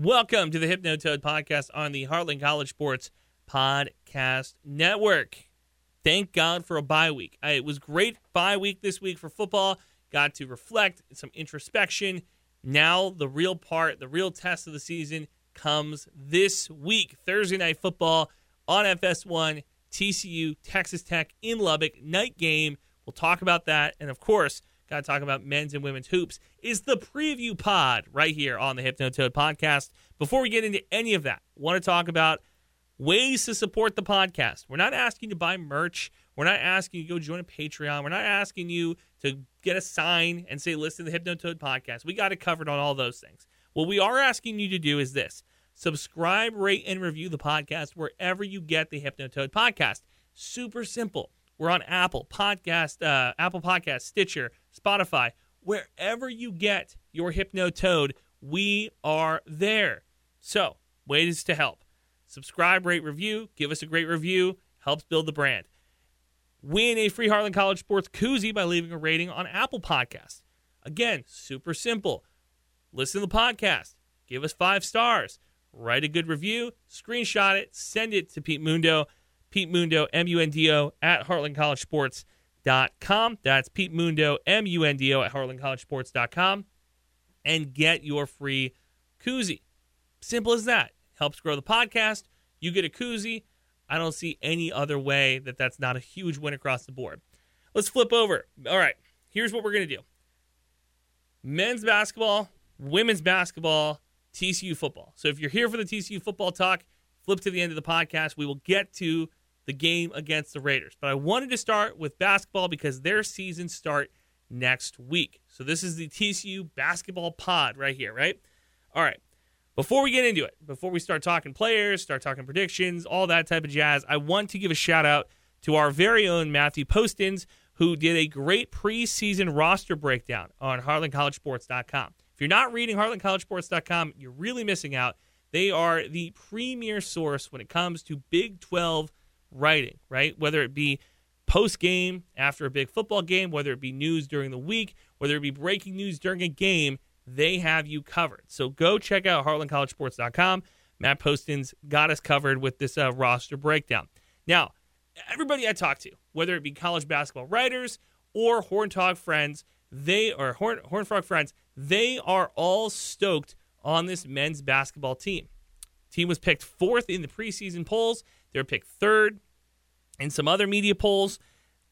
Welcome to the Hypnotoad Podcast on the Heartland College Sports Podcast Network. Thank God for a bye week. It was great bye week this week for football. Got to reflect, some introspection. Now the real part, the real test of the season comes this week. Thursday Night Football on FS1, TCU, Texas Tech in Lubbock, night game. We'll talk about that. And, of course, got to talk about men's and women's hoops. It's the preview pod right here on the Hypnotoad Podcast. Before we get into any of that, I want to talk about ways to support the podcast. We're not asking you to buy merch. We're not asking you to go join a Patreon. We're not asking you to get a sign and say, listen to the Hypnotoad Podcast. We got it covered on all those things. What we are asking you to do is this. Subscribe, rate, and review the podcast wherever you get the Hypnotoad Podcast. Super simple. We're on Apple Podcasts, Stitcher, Spotify. Wherever you get your Hypnotoad, we are there. So, ways to help. Subscribe, rate, review. Give us a great review. Helps build the brand. Win a free Heartland College Sports koozie by leaving a rating on Apple Podcasts. Again, super simple. Listen to the podcast. Give us 5 stars. Write a good review. Screenshot it. Send it to Pete Mundo. Pete Mundo, M-U-N-D-O, at heartlandcollegesports.com. That's Pete Mundo, M-U-N-D-O, at heartlandcollegesports.com. And get your free koozie. Simple as that. Helps grow the podcast. You get a koozie. I don't see any other way that that's not a huge win across the board. Let's flip over. All right, here's what we're going to do. Men's basketball, women's basketball, TCU football. So if you're here for the TCU football talk, flip to the end of the podcast. We will get to the game against the Raiders. But I wanted to start with basketball because their seasons start next week. So this is the TCU basketball pod right here, right? All right. Before we get into it, before we start talking players, start talking predictions, all that type of jazz, I want to give a shout-out to our very own Matthew Postins, who did a great preseason roster breakdown on HeartlandCollegeSports.com. If you're not reading HeartlandCollegeSports.com, you're really missing out. They are the premier source when it comes to Big 12 writing, right? Whether it be post-game, after a big football game, whether it be news during the week, whether it be breaking news during a game, they have you covered. So go check out HeartlandCollegeSports.com. Matt Postin's got us covered with this roster breakdown. Now, everybody I talk to, whether it be college basketball writers or Horned Frog friends, they are all stoked on this men's basketball team. Team was picked 4th in the preseason polls. They were picked 3rd in some other media polls.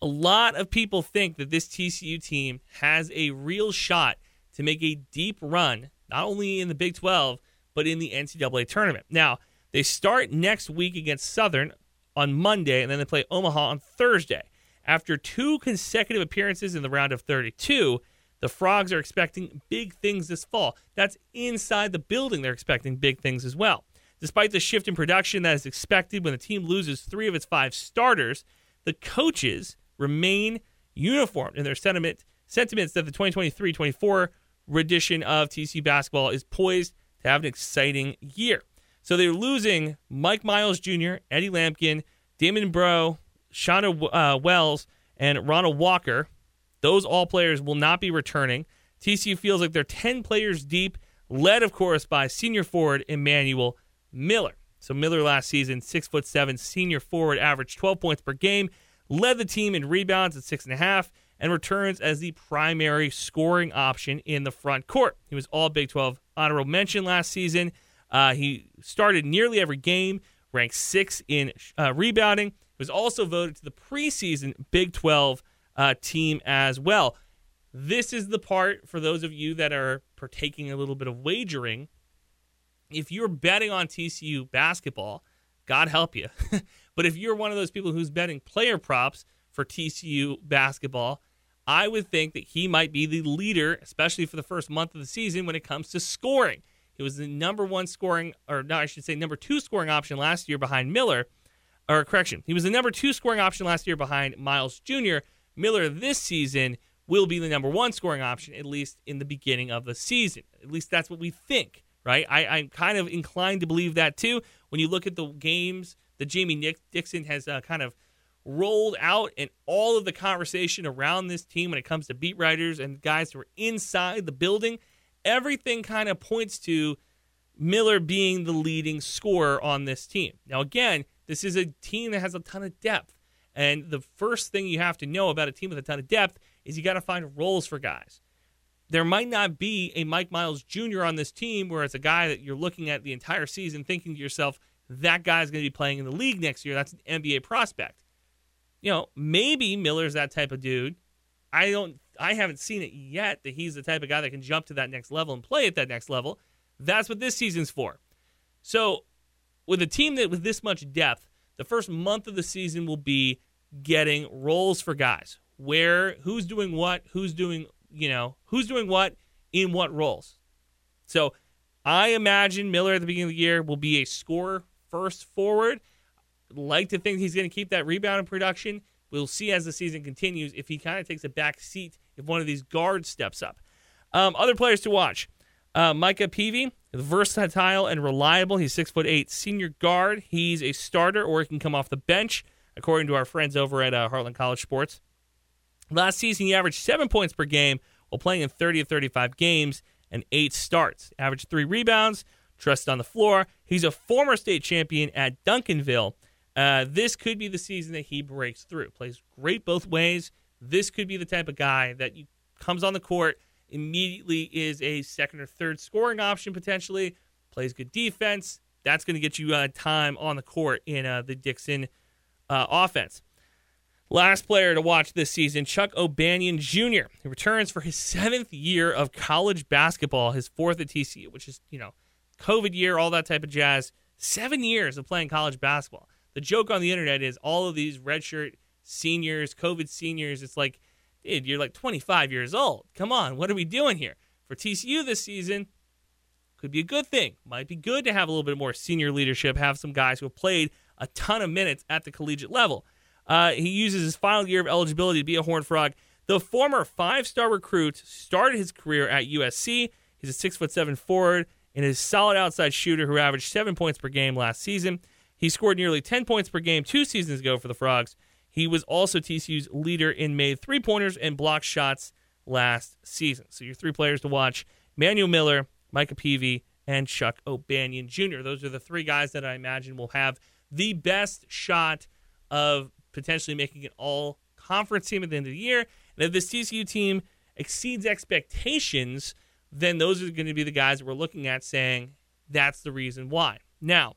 A lot of people think that this TCU team has a real shot to make a deep run, not only in the Big 12, but in the NCAA tournament. Now, they start next week against Southern on Monday, and then they play Omaha on Thursday. After 2 consecutive appearances in the round of 32, the Frogs are expecting big things this fall. That's inside the building they're expecting big things as well. Despite the shift in production that is expected when the team loses 3 of its 5 starters, the coaches remain uniformed in their sentiments that the 2023-24 edition of TCU basketball is poised to have an exciting year. So they're losing Mike Miles Jr., Eddie Lampkin, Damon Bro, Shauna Wells, and Ronald Walker. Those all players will not be returning. TCU feels like they're 10 players deep, led, of course, by senior forward Emmanuel Miller. So Miller last season, 6'7", senior forward, averaged 12 points per game, led the team in rebounds at 6.5, and returns as the primary scoring option in the front court. He was all Big 12 honorable mention last season. He started nearly every game, ranked 6th in rebounding. He was also voted to the preseason Big 12 team as well. This is the part for those of you that are partaking a little bit of wagering. If you're betting on TCU basketball, God help you. But if you're one of those people who's betting player props for TCU basketball, I would think that he might be the leader, especially for the first month of the season, when it comes to scoring. He was the number two scoring option last year behind Miller. Or correction, he was the number 2 scoring option last year behind Miles Jr. Miller this season will be the number 1 scoring option, at least in the beginning of the season. At least that's what we think, right? I'm kind of inclined to believe that too. When you look at the games that Jamie Dixon has kind of rolled out and all of the conversation around this team when it comes to beat writers and guys who are inside the building, everything kind of points to Miller being the leading scorer on this team. Now, again, this is a team that has a ton of depth. And the first thing you have to know about a team with a ton of depth is you got to find roles for guys. There might not be a Mike Miles Jr. on this team where it's a guy that you're looking at the entire season thinking to yourself, that guy's going to be playing in the league next year. That's an NBA prospect. You know, maybe Miller's that type of dude. I haven't seen it yet that he's the type of guy that can jump to that next level and play at that next level. That's what this season's for. So with a team that with this much depth, the first month of the season will be getting roles for guys. Where, who's doing what, who's doing what in what roles. So I imagine Miller at the beginning of the year will be a scorer first forward. I'd like to think he's going to keep that rebound in production. We'll see as the season continues if he kind of takes a back seat if one of these guards steps up. Other players to watch. Micah Peavy, versatile and reliable. He's 6'8", senior guard. He's a starter or he can come off the bench, according to our friends over at Heartland College Sports. Last season, he averaged 7 points per game while playing in 30 of 35 games and 8 starts. Averaged 3 rebounds, trust on the floor. He's a former state champion at Duncanville. This could be the season that he breaks through. Plays great both ways. This could be the type of guy that comes on the court, immediately is a second or third scoring option potentially, plays good defense. That's going to get you time on the court in the Dixon offense. Last player to watch this season, Chuck O'Bannon Jr. He returns for his 7th year of college basketball, his 4th at TCU, which is, COVID year, all that type of jazz. 7 years of playing college basketball. The joke on the internet is all of these redshirt seniors, COVID seniors, it's like, dude, you're like 25 years old. Come on, what are we doing here? For TCU this season, could be a good thing. Might be good to have a little bit more senior leadership, have some guys who have played a ton of minutes at the collegiate level. He uses his final year of eligibility to be a Horned Frog. The former 5-star recruit started his career at USC. He's a 6'7" forward and a solid outside shooter who averaged 7 points per game last season. He scored nearly 10 points per game 2 seasons ago for the Frogs. He was also TCU's leader in made three-pointers and blocked shots last season. So your three players to watch, Emmanuel Miller, Micah Peavy, and Chuck O'Bannon Jr. Those are the three guys that I imagine will have the best shot of potentially making an all-conference team at the end of the year. And if this TCU team exceeds expectations, then those are going to be the guys that we're looking at saying that's the reason why. Now,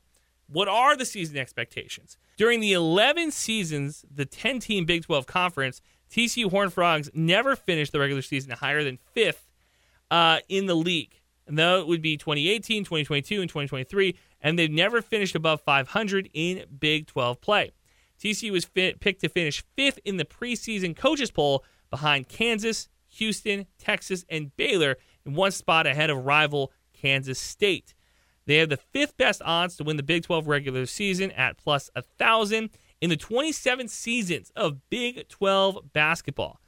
what are the season expectations? During the 11 seasons, the 10-team Big 12 Conference, TCU Horned Frogs never finished the regular season higher than 5th in the league. And though it would be 2018, 2022, and 2023, and they've never finished above 500 in Big 12 play. TCU was picked to finish 5th in the preseason coaches poll behind Kansas, Houston, Texas, and Baylor, and 1 spot ahead of rival Kansas State. They have the 5th best odds to win the Big 12 regular season at plus 1,000 in the 27 seasons of Big 12 basketball.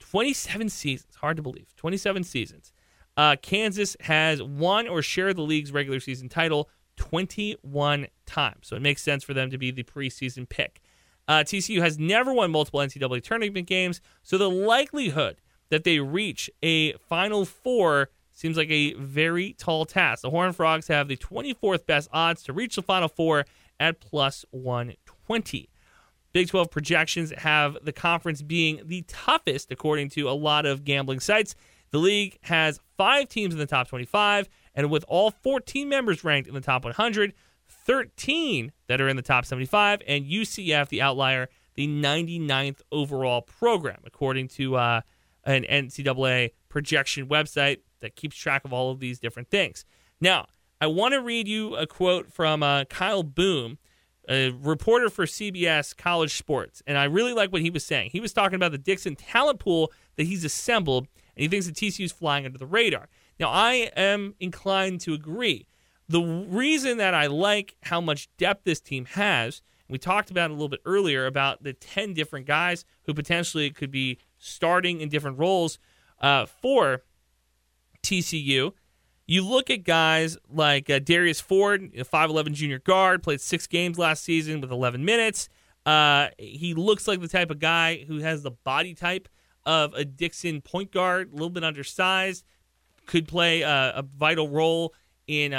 27 seasons. Hard to believe. 27 seasons. Kansas has won or shared the league's regular season title 21 times. So it makes sense for them to be the preseason pick. TCU has never won multiple NCAA tournament games, so the likelihood that they reach a Final Four seems like a very tall task. The Horned Frogs have the 24th best odds to reach the Final Four at plus 120. Big 12 projections have the conference being the toughest, according to a lot of gambling sites. The league has 5 teams in the top 25, and with all 14 members ranked in the top 100, 13 that are in the top 75, and UCF, the outlier, the 99th overall program, according to an NCAA projection website that keeps track of all of these different things. Now, I want to read you a quote from Kyle Boom, a reporter for CBS College Sports, and I really like what he was saying. He was talking about the Dixon talent pool that he's assembled, and he thinks that TCU's flying under the radar. Now, I am inclined to agree. The reason that I like how much depth this team has, and we talked about it a little bit earlier about the 10 different guys who potentially could be starting in different roles for TCU. You look at guys like Darius Ford, a 5'11" junior guard, played 6 games last season with 11 minutes. He looks like the type of guy who has the body type of a Dixon point guard, a little bit undersized, could play a vital role in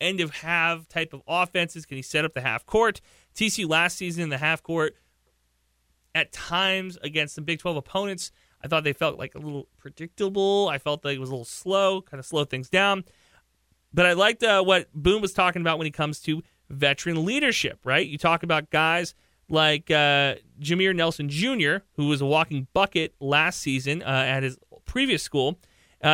end of half type of offenses? Can he set up the half court? TCU last season in the half court, at times against some Big 12 opponents, I thought they felt like a little predictable. I felt like it was a little slow, kind of slow things down. But I liked what Boone was talking about when it comes to veteran leadership, right? You talk about guys like Jameer Nelson Jr., who was a walking bucket last season at his previous school.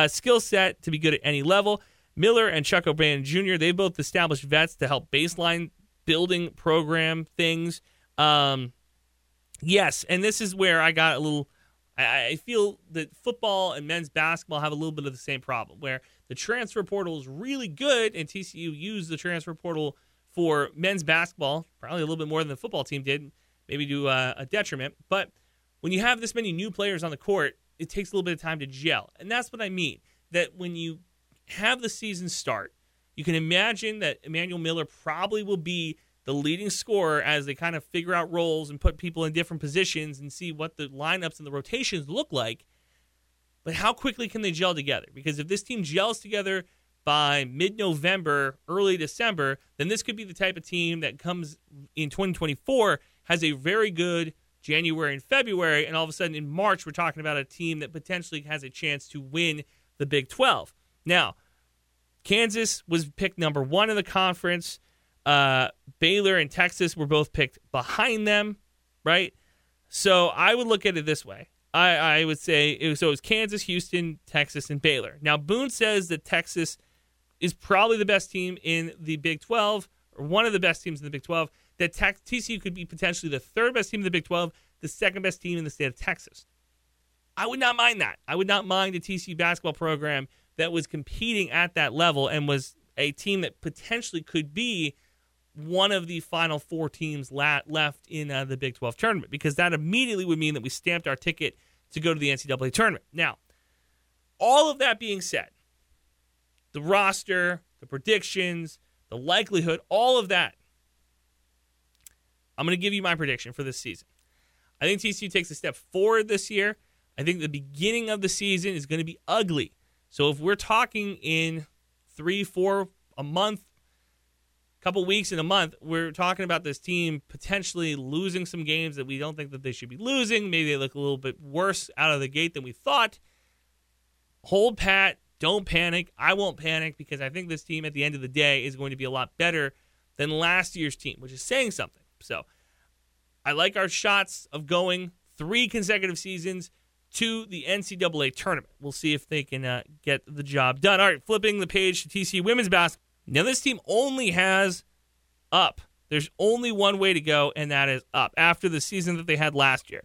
Skill set to be good at any level. Miller and Chuck O'Bannon Jr., they both established vets to help baseline building program things. Yes, and this is where I got a little... I feel that football and men's basketball have a little bit of the same problem, where the transfer portal is really good, and TCU used the transfer portal for men's basketball, probably a little bit more than the football team did, maybe to a detriment. But when you have this many new players on the court, it takes a little bit of time to gel. And that's what I mean, that when you have the season start, you can imagine that Emmanuel Miller probably will be the leading scorer as they kind of figure out roles and put people in different positions and see what the lineups and the rotations look like. But how quickly can they gel together? Because if this team gels together by mid-November, early December, then this could be the type of team that comes in 2024, has a very good January and February, and all of a sudden in March we're talking about a team that potentially has a chance to win the Big 12. Now, Kansas was picked number 1 in the conference. Baylor and Texas were both picked behind them, right? So I would look at it this way. I would say it was Kansas, Houston, Texas, and Baylor. Now, Boone says that Texas is probably the best team in the Big 12, or one of the best teams in the Big 12, that TCU could be potentially the third best team in the Big 12, the second best team in the state of Texas. I would not mind that. I would not mind a TCU basketball program that was competing at that level and was a team that potentially could be one of the final 4 teams left in the Big 12 tournament, because that immediately would mean that we stamped our ticket to go to the NCAA tournament. Now, all of that being said, the roster, the predictions, the likelihood, all of that, I'm going to give you my prediction for this season. I think TCU takes a step forward this year. I think the beginning of the season is going to be ugly. So if we're talking in 3-4 a month, couple weeks in a month, we're talking about this team potentially losing some games that we don't think that they should be losing. Maybe they look a little bit worse out of the gate than we thought. Hold pat. Don't panic. I won't panic, because I think this team at the end of the day is going to be a lot better than last year's team, which is saying something. So I like our shots of going 3 consecutive seasons to the NCAA tournament. We'll see if they can get the job done. All right, flipping the page to TCU women's basketball. Now, this team only has up. There's only one way to go, and that is up. After the season that they had last year,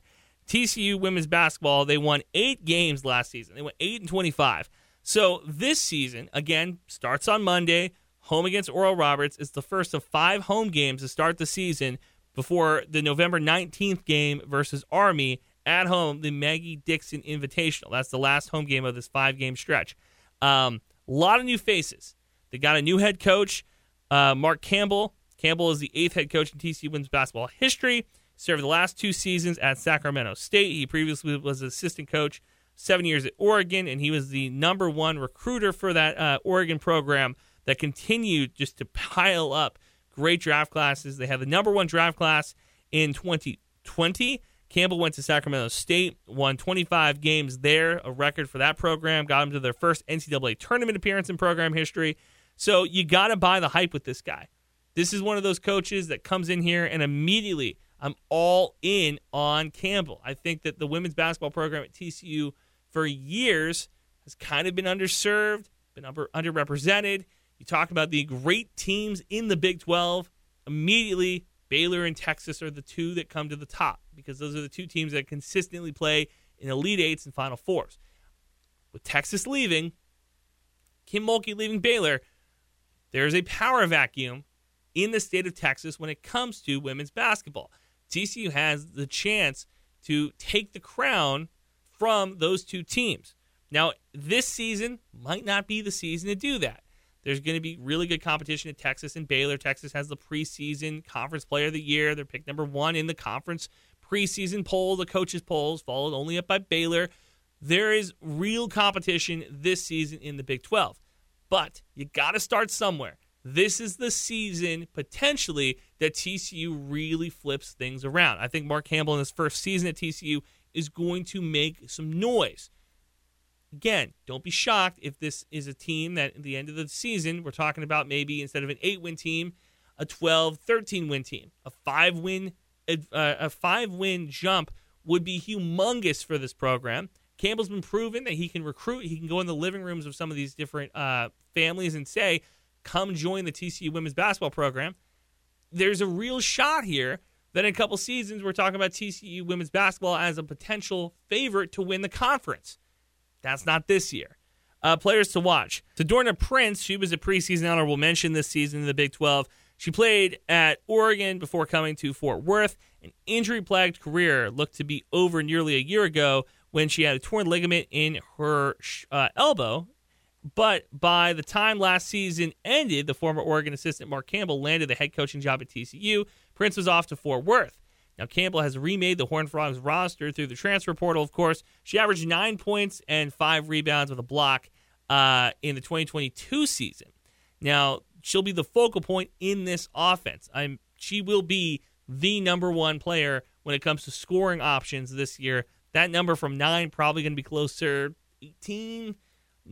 TCU women's basketball, they won 8 games last season. They went 8-25. So this season, again, starts on Monday, home against Oral Roberts. It's the first of 5 home games to start the season before the November 19th game versus Army at home, the Maggie Dixon Invitational. That's the last home game of this 5-game stretch. A lot of new faces. They got a new head coach, Mark Campbell. Campbell is the 8th head coach in TCU women's basketball history. Served the last 2 seasons at Sacramento State. He previously was an assistant coach 7 years at Oregon, and he was the number 1 recruiter for that Oregon program that continued just to pile up great draft classes. They had the number 1 draft class in 2020. Campbell went to Sacramento State, won 25 games there, a record for that program, got them to their first NCAA tournament appearance in program history. So you got to buy the hype with this guy. This is one of those coaches that comes in here and immediately I'm all in on Campbell. I think that the women's basketball program at TCU for years has kind of been underserved, been underrepresented. You talk about the great teams in the Big 12, immediately Baylor and Texas are the 2 that come to the top, because those are the 2 teams that consistently play in Elite Eights and Final Fours. With Texas leaving, Kim Mulkey leaving Baylor, there's a power vacuum in the state of Texas when it comes to women's basketball. TCU has the chance to take the crown from those 2 teams. Now, this season might not be the season to do that. There's going to be really good competition at Texas and Baylor. Texas has the preseason conference player of the year. They're picked number 1 in the conference preseason poll, the coaches' polls, followed only up by Baylor. There is real competition this season in the Big 12. But you got to start somewhere. This is the season, potentially, that TCU really flips things around. I think Mark Campbell in his first season at TCU is going to make some noise. Again, don't be shocked if this is a team that at the end of the season, we're talking about maybe instead of an 8-win team, a 12, 13-win team. A five-win jump would be humongous for this program. Campbell's been proven that he can recruit. He can go in the living rooms of some of these different families and say, come join the TCU women's basketball program. There's a real shot here that in a couple seasons we're talking about TCU women's basketball as a potential favorite to win the conference. That's not this year. Players to watch. Tadorna Prince, she was a preseason honorable mention this season in the Big 12. She played at Oregon before coming to Fort Worth. An injury-plagued career looked to be over nearly a year ago when she had a torn ligament in her elbow. But by the time last season ended, the former Oregon assistant Mark Campbell landed the head coaching job at TCU. Prince was off to Fort Worth. Now, Campbell has remade the Horned Frogs roster through the transfer portal, of course. She averaged 9 points and 5 rebounds with a block in the 2022 season. Now, she'll be the focal point in this offense. She will be the number one player when it comes to scoring options this year. That number from 9 probably going to be closer 18,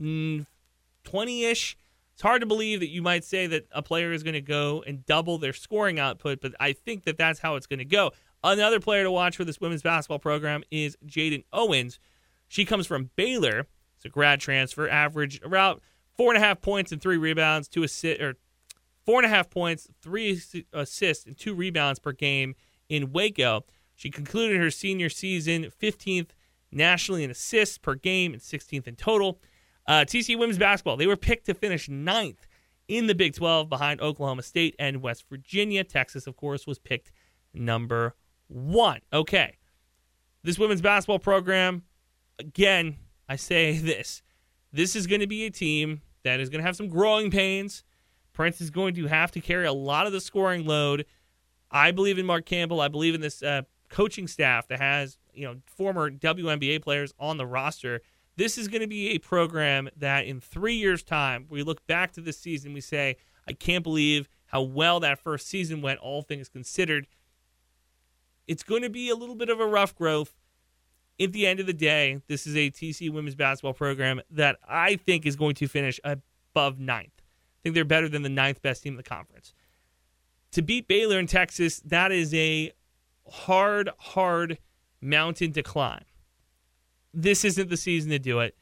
20-ish. It's hard to believe that you might say that a player is going to go and double their scoring output, but I think that that's how it's going to go. Another player to watch for this women's basketball program is Jaden Owens. She comes from Baylor. It's a grad transfer, averaged around 4.5 points and 3 rebounds, 2 assists, or 4.5 points, 3 assists, and 2 rebounds per game in Waco. She concluded her senior season 15th nationally in assists per game and 16th in total. TCU women's basketball, they were picked to finish 9th in the Big 12 behind Oklahoma State and West Virginia. Texas, of course, was picked number 1. Okay, this women's basketball program, again, I say this. This is going to be a team that is going to have some growing pains. Prince is going to have to carry a lot of the scoring load. I believe in Mark Campbell. I believe in this coaching staff that has former WNBA players on the roster. This is going to be a program that in 3 years' time, we look back to this season, we say, I can't believe how well that first season went, all things considered. It's going to be a little bit of a rough growth. At the end of the day, this is a TCU women's basketball program that I think is going to finish above 9th. I think they're better than the 9th best team in the conference. To beat Baylor in Texas, that is a hard, hard mountain to climb. This isn't the season to do it.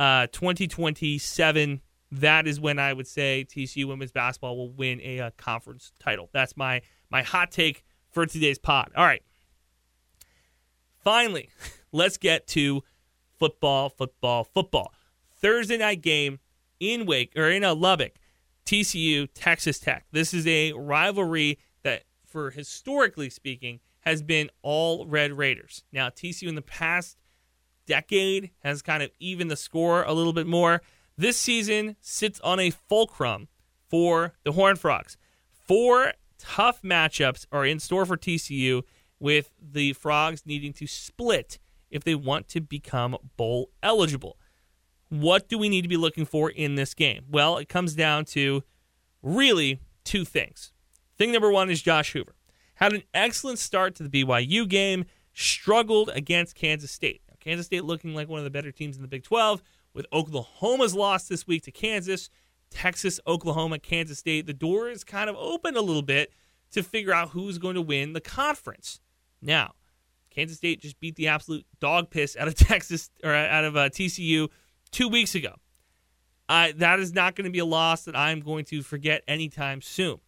2027, that is when I would say TCU women's basketball will win a conference title. That's my hot take for today's pod. All right. Finally, let's get to football. Thursday night game in Lubbock, TCU, Texas Tech. This is a rivalry that, for historically speaking, has been all Red Raiders. Now, TCU in the past decade has kind of evened the score a little bit more. This season sits on a fulcrum for the Horned Frogs. 4 tough matchups are in store for TCU, with the Frogs needing to split if they want to become bowl eligible. What do we need to be looking for in this game? Well, it comes down to really 2 things. Thing number 1 is Josh Hoover. Had an excellent start to the BYU game, struggled against Kansas State. Kansas State looking like one of the better teams in the Big 12, with Oklahoma's loss this week to Kansas. Texas, Oklahoma, Kansas State. The door is kind of open a little bit to figure out who's going to win the conference. Now, Kansas State just beat the absolute dog piss out of TCU 2 weeks ago. That is not going to be a loss that I'm going to forget anytime soon.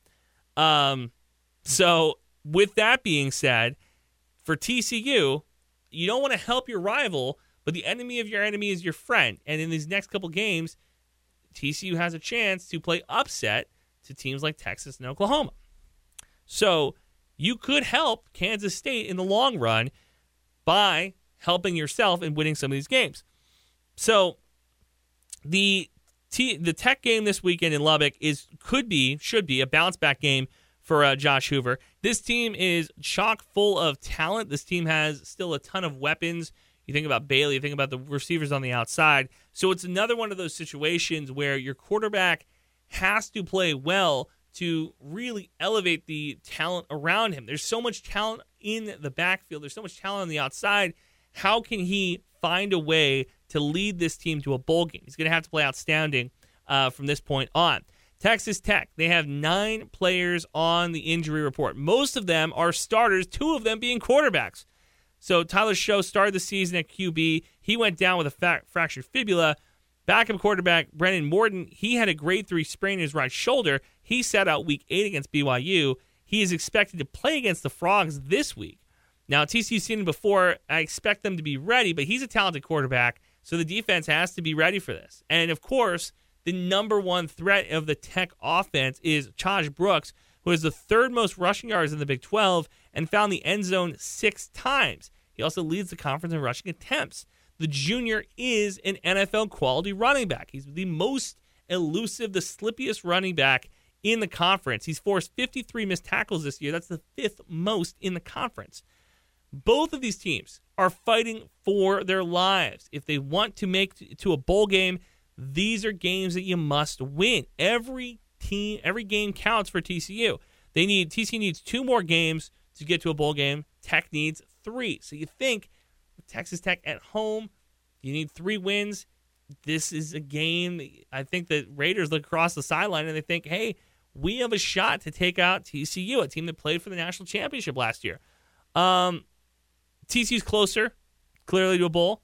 So, with that being said, for TCU, you don't want to help your rival, but the enemy of your enemy is your friend. And in these next couple games, TCU has a chance to play upset to teams like Texas and Oklahoma. So you could help Kansas State in the long run by helping yourself and winning some of these games. So the Tech game this weekend in Lubbock should be a bounce-back game for Josh Hoover. This team is chock full of talent. This team has still a ton of weapons. You think about Bailey. You think about the receivers on the outside. So it's another one of those situations where your quarterback has to play well to really elevate the talent around him. There's so much talent in the backfield. There's so much talent on the outside. How can he find a way to lead this team to a bowl game? He's going to have to play outstanding from this point on. Texas Tech, they have 9 players on the injury report. Most of them are starters, 2 of them being quarterbacks. So Tyler Show started the season at QB. He went down with a fractured fibula. Backup quarterback Brennan Morton, he had a grade 3 sprain in his right shoulder. He sat out week 8 against BYU. He is expected to play against the Frogs this week. Now, TCU's seen him before. I expect them to be ready, but he's a talented quarterback, so the defense has to be ready for this. And, of course, the number one threat of the Tech offense is Tahj Brooks, who has the 3rd most rushing yards in the Big 12 and found the end zone 6 times. He also leads the conference in rushing attempts. The junior is an NFL quality running back. He's the most elusive, the slippiest running back in the conference. He's forced 53 missed tackles this year. That's the 5th most in the conference. Both of these teams are fighting for their lives. If they want to make it to a bowl game, these are games that you must win. Every game counts for TCU. TCU needs 2 more games to get to a bowl game. Tech needs 3. So you think with Texas Tech at home, you need 3 wins. This is a game I think the Raiders look across the sideline and they think, hey, we have a shot to take out TCU, a team that played for the national championship last year. TCU's closer, clearly, to a bowl.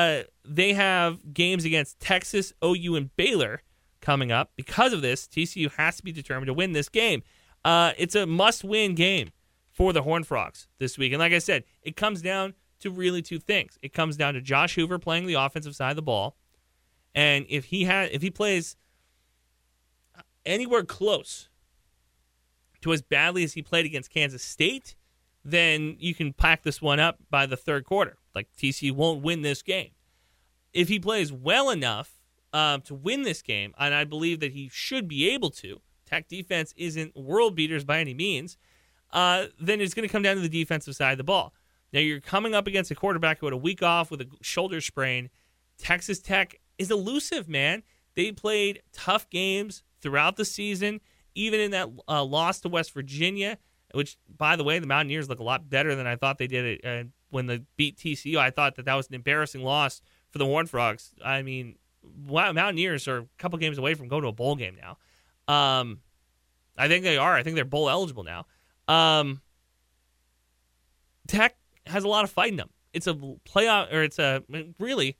They have games against Texas, OU, and Baylor coming up. Because of this, TCU has to be determined to win this game. It's a must-win game for the Horned Frogs this week. And like I said, it comes down to really 2 things. It comes down to Josh Hoover playing the offensive side of the ball. And if he plays anywhere close to as badly as he played against Kansas State, then you can pack this one up by the 3rd quarter. Like, TCU won't win this game. If he plays well enough to win this game, and I believe that he should be able to, Tech defense isn't world beaters by any means, then it's going to come down to the defensive side of the ball. Now, you're coming up against a quarterback who had a week off with a shoulder sprain. Texas Tech is elusive, man. They played tough games throughout the season, even in that loss to West Virginia, which, by the way, the Mountaineers look a lot better than I thought they did when they beat TCU. I thought that was an embarrassing loss for the Horned Frogs. I mean, Mountaineers are a couple games away from going to a bowl game now. I think they are. I think they're bowl eligible now. Tech has a lot of fight in them. It's a playoff, or it really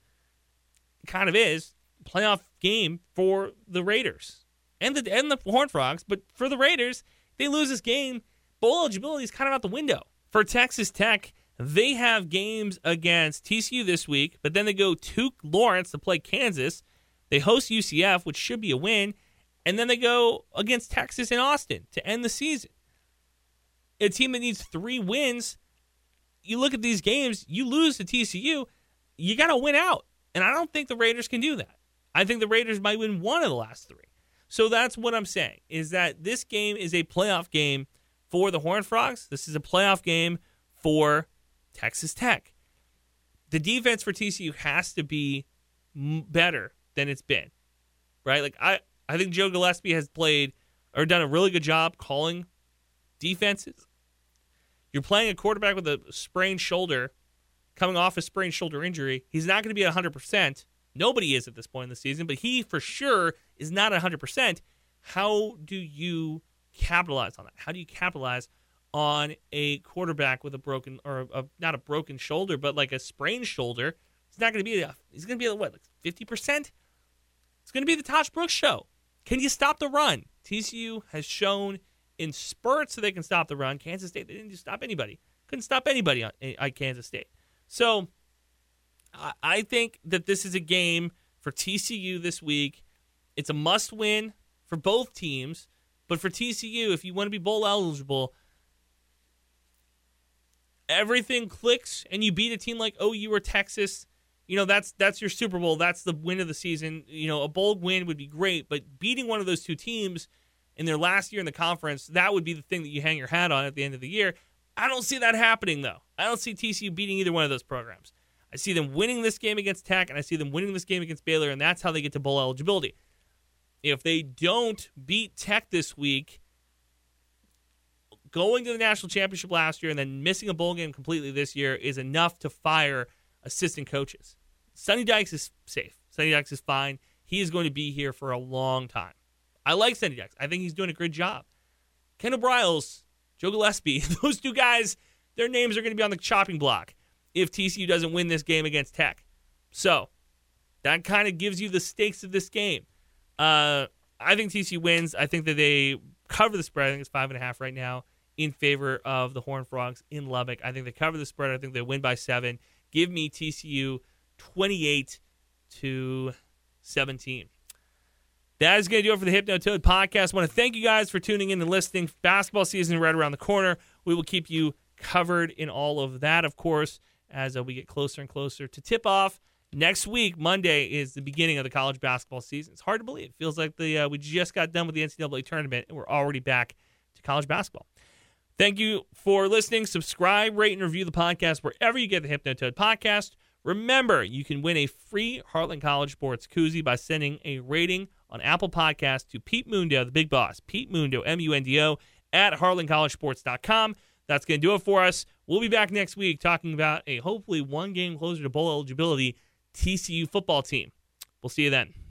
kind of is playoff game for the Raiders and the Horned Frogs. But for the Raiders, they lose this game, bowl eligibility is kind of out the window. For Texas Tech, they have games against TCU this week, but then they go to Lawrence to play Kansas. They host UCF, which should be a win, and then they go against Texas in Austin to end the season. A team that needs 3 wins, you look at these games, you lose to TCU, you got to win out, and I don't think the Raiders can do that. I think the Raiders might win one of the last 3. So that's what I'm saying, is that this game is a playoff game for the Horned Frogs. This is a playoff game for Texas Tech. The defense for TCU has to be better than it's been, right? Like, I think Joe Gillespie has done a really good job calling defenses. You're playing a quarterback with a sprained shoulder, coming off a sprained shoulder injury. He's not going to be at 100%. Nobody is at this point in the season, but he for sure is not 100%. How do you capitalize on that? How do you capitalize on a quarterback with a broken, or not a broken shoulder, but like a sprained shoulder? He's not going to be he's going to be at what, like 50%? It's going to be the Tahj Brooks show. Can you stop the run? TCU has shown in spurts that they can stop the run. Kansas State, they didn't stop anybody. Couldn't stop anybody at Kansas State. So I think that this is a game for TCU this week. It's a must-win for both teams. But for TCU, if you want to be bowl eligible, everything clicks and you beat a team like OU or Texas. You know, that's your Super Bowl. That's the win of the season. You know, a bowl win would be great, but beating one of those 2 teams in their last year in the conference, that would be the thing that you hang your hat on at the end of the year. I don't see that happening, though. I don't see TCU beating either one of those programs. I I see them winning this game against Tech, and I see them winning this game against Baylor, and that's how they get to bowl eligibility. If they don't beat Tech this week, going to the national championship last year and then missing a bowl game completely this year is enough to fire assistant coaches. Sonny Dykes is safe. Sonny Dykes is fine. He is going to be here for a long time. I like Sonny Dykes. I think he's doing a good job. Kendall Briles, Joe Gillespie, those two guys, their names are going to be on the chopping block if TCU doesn't win this game against Tech. So that kind of gives you the stakes of this game. I think TCU wins. I think that they cover the spread. I think it's 5.5 right now in favor of the Horned Frogs in Lubbock. I think they cover the spread. I think they win by 7. Give me TCU 28-17. That is going to do it for the Hypnotoad podcast. I want to thank you guys for tuning in and listening. Basketball season right around the corner. We will keep you covered in all of that, of course, as we get closer and closer to tip-off. Next week, Monday, is the beginning of the college basketball season. It's hard to believe. It feels like we just got done with the NCAA tournament, and we're already back to college basketball. Thank you for listening. Subscribe, rate, and review the podcast wherever you get the Hypnotoad podcast. Remember, you can win a free Heartland College Sports koozie by sending a rating on Apple Podcasts to Pete Mundo, the big boss, Pete Mundo, M-U-N-D-O, at heartlandcollegesports.com. That's going to do it for us. We'll be back next week talking about a hopefully one game closer to bowl eligibility TCU football team. We'll see you then.